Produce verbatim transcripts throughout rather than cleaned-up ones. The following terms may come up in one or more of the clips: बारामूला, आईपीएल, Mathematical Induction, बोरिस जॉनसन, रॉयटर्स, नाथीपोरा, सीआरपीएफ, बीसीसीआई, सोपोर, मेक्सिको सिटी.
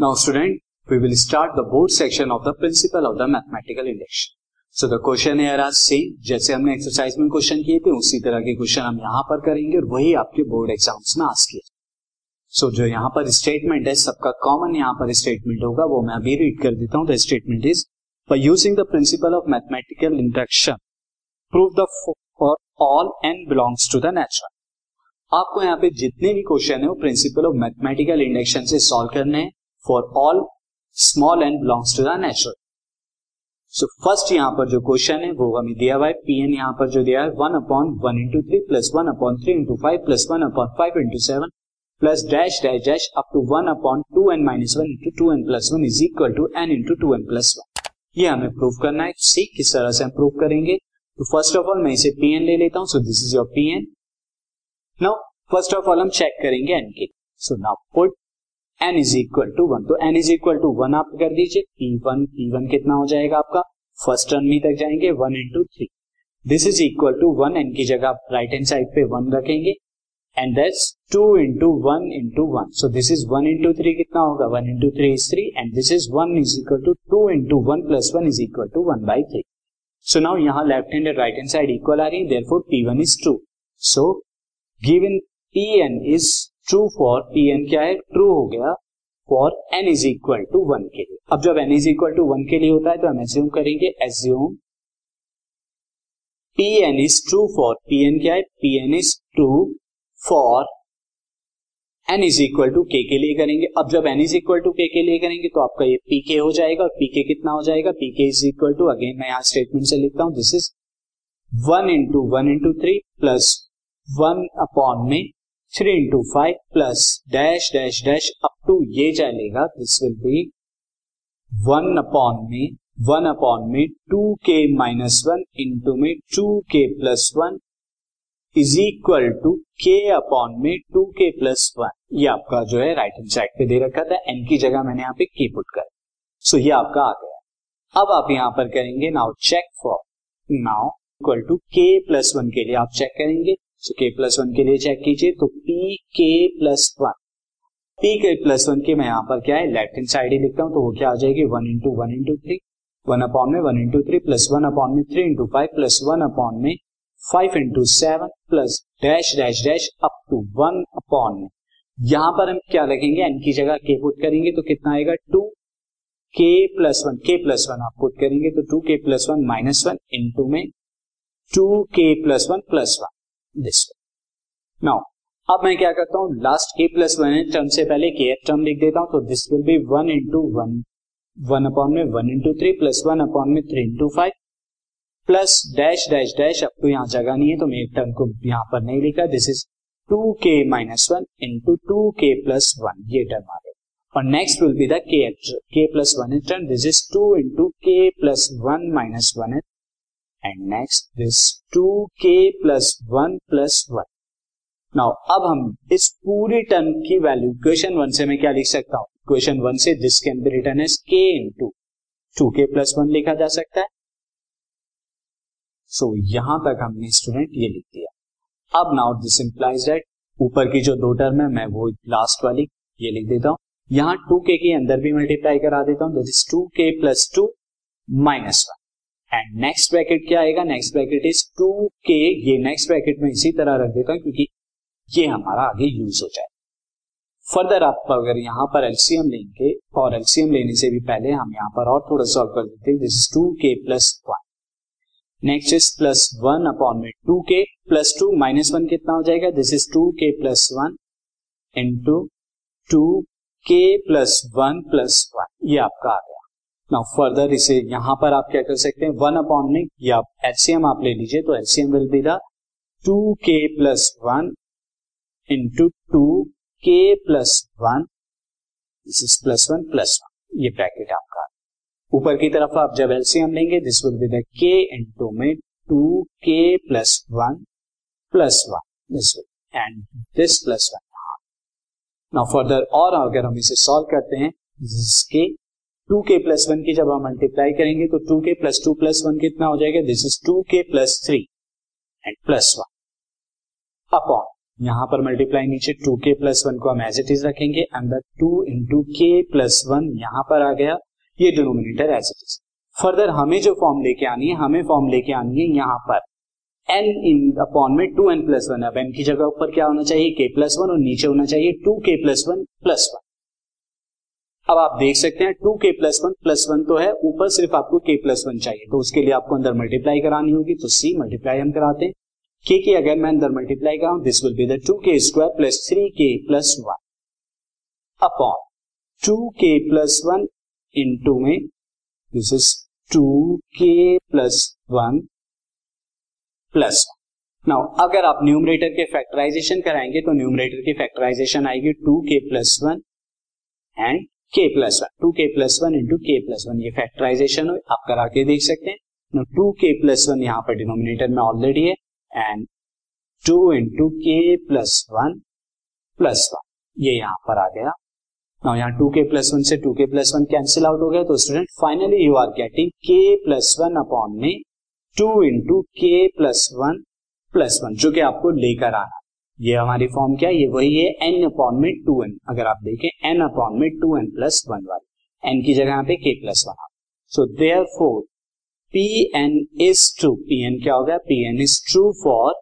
Now student, we will start the board section of the principle of the mathematical induction. So the question here are same, जैसे हमने exercise में question किए थे उसी तरह के question हम यहाँ पर करेंगे और वही आपके board exams में ask किए। So जो यहाँ पर statement है सबका common यहाँ पर statement होगा वो मैं अभी read कर देता हूँ। The statement is, by using the principle of mathematical induction, prove the for all n belongs to the natural. आपको यहाँ पे जितने भी क्वेश्चन है वो प्रिंसिपल ऑफ मैथमेटिकल इंडक्शन से सॉल्व करने हैं for all small n belongs to the natural. So first यहाँ पर जो क्वेश्चन है वो हमें दिया हुआ है, पी एन यहाँ पर जो दिया है one upon one into three plus one upon three into five plus one upon five into seven plus dash dash dash up to one upon two n minus one into two n plus one is equal to n into two n plus one. ये हमें prove करना है, सी किस तरह से हम prove करेंगे। तो फर्स्ट ऑफ ऑल मैं इसे पी एन ले लेता हूँ, so this is your P n. Now, first of all, हम चेक करेंगे n के। So now put n is equal to one. तो n is equal to one आप कर दीजिए, P वन, P वन कितना हो जाएगा आपका, फर्स्ट टर्म में तक जाएंगे one into three. This is equal to one, n की जगह आप राइट हैंड साइड पे वन रखेंगे and that's two into one into one. So this is one into three कितना होगा, one into three is three and this is one is equal to two into one plus one is equal to one by three. So now यहाँ left hand and right hand side equal आ रही है, therefore P one is true. So given Pn is true for Pn क्या है, true हो गया for n is equal to one के लिए। अब जब n is equal to one के लिए होता है तो हम assume करेंगे, assume Pn is true for Pn क्या है, Pn is true for n is equal to k के लिए करेंगे। अब जब n is equal to k के लिए करेंगे तो आपका ये pk हो जाएगा और pk कितना हो जाएगा, pk is equal to, again मैं यहाँ स्टेटमेंट से लिखता हूँ, this is one into one into three plus one upon में three into five plus dash dash dash up to ये चलेगा, this will be one upon में वन अपॉन में two k minus one into में two k plus one is equal to k upon में two k plus one. ये आपका जो है राइट हैंड साइड पे दे रखा था, एन की जगह मैंने यहाँ पे के पुट कर। सो so, ये आपका आ गया। अब आप यहाँ पर करेंगे now check for, now equal to k plus one के लिए आप चेक करेंगे। So, k प्लस वन के लिए चेक कीजिए तो P k plus one, P k plus one के मैं यहाँ पर क्या है लेफ्ट हैंड साइड ही लिखता हूँ, तो वो क्या आ जाएगी one into one into three, one upon में one into three plus one upon में three into five plus one upon में five into seven plus dash dash dash up to one upon में, यहाँ पर हम क्या रखेंगे n की जगह k पुट करेंगे तो कितना आएगा two k plus one, k plus one आप पुट करेंगे तो two k plus one minus one into में two k plus one plus one this way. Now अब मैं क्या करता हूँ, लास्ट के प्लस वन है टर्म से पहले के टर्म लिख देता हूँ, तो this will be one into one, one upon में one into three plus one upon में three into five plus dash dash dash अब तो यहाँ जगह नहीं है तो मैं एक टर्म को यहाँ पर नहीं लिखा, this is two k minus one into two k plus one, ये टर्म आ गया। और next will be the k, k plus one है term, this is two into k plus one minus one है and next this two k plus one plus one. Now अब हम इस पूरी टर्म की वैल्यू इक्वेशन वन से मैं क्या लिख सकता हूँ, इक्वेशन वन से this can be written as k into two k plus one लिखा जा सकता है। सो so, यहां तक हमने स्टूडेंट ये लिख दिया। अब नाउ दिस इंप्लाइज दैट ऊपर की जो दो टर्म है मैं वो लास्ट वाली ये लिख देता हूँ, यहाँ टू के के अंदर भी मल्टीप्लाई करा देता हूँ, this is two k plus two minus one and next bracket क्या आएगा, नेक्स्ट ब्रैकेट इज टू के, ये नेक्स्ट ब्रैकेट में इसी तरह रख देता हूँ क्योंकि ये हमारा आगे यूज हो जाए। फर्दर आप अगर यहाँ पर एलसीएम लेंगे और एलसीएम लेने से भी पहले हम यहाँ पर और थोड़ा सॉल्व कर देते हैं, this is two k plus one, next is plus one upon में two k plus two minus one कितना हो जाएगा, this is two k plus one into two k plus one plus one, ये आपका आ गया। नाउ फर्दर इसे यहाँ पर आप क्या कर सकते हैं, वन अपॉन में या एलसीएम आप ले लीजिए तो LCM will be the two k plus one into two k plus one, this is plus one plus one, ये ब्रैकेट आपका। ऊपर की तरफ आप जब एलसीएम लेंगे this will be the k into में two k plus one plus one this will and this plus one. Now further और अगर हम इसे सॉल्व करते हैं, this is k, two k plus one की जब हम मल्टीप्लाई करेंगे तो two k plus two plus one कितना हो जाएगा, this is two k plus three and plus one upon यहाँ पर मल्टीप्लाई नीचे टू के प्लस वन को हम एज इट इज रखेंगे, अंदर two into k plus one यहाँ पर आ गया, ये denominator as it is. Further हमें जो फॉर्म लेके आनी है, हमें फॉर्म लेके आनी है यहाँ पर n इन अपॉन में टू एन प्लस वन। अब n की जगह ऊपर क्या होना चाहिए, k प्लस वन, और नीचे होना चाहिए to k plus one plus one. अब आप देख सकते हैं to k plus one plus one तो है, ऊपर सिर्फ आपको के प्लस वन चाहिए, तो उसके लिए आपको अंदर मल्टीप्लाई करानी होगी, तो c मल्टीप्लाई हम कराते हैं, k की अगर मैं अंदर मल्टीप्लाई कराऊं, this will be the two k square plus three k plus one upon two k plus one in to में this is two k plus one plus one. Now अगर आप न्यूमरेटर के factorisation कराएंगे तो numerator की factorisation आएगी two k plus one and k plus one, two k plus one into k plus one, ये factorization हो, आप करा के देख सकते हैं। टू के प्लस वन यहाँ पर डिनोमिनेटर में ऑलरेडी है and two into k plus one plus one ये यहाँ पर आ गया। नाउ यहाँ टू के प्लस वन से two k plus one cancel out हो गया, तो student finally you are getting k plus one upon में two into k plus one plus one, जो कि आपको लेकर आना। ये हमारी फॉर्म क्या है, ये वही है n अपॉन में टू एन। अगर आप देखें n अपॉन में टू एन प्लस वन वाली, n की जगह यहाँ पे k plus one. So therefore P n is true, P n क्या होगा, P n is true for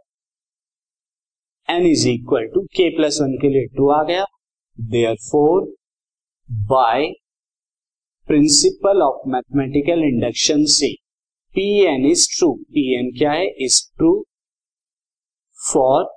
n is equal to k plus one के लिए टू आ गया। Therefore by principle of mathematical induction से P n is true, P n क्या है, इज ट्रू फॉर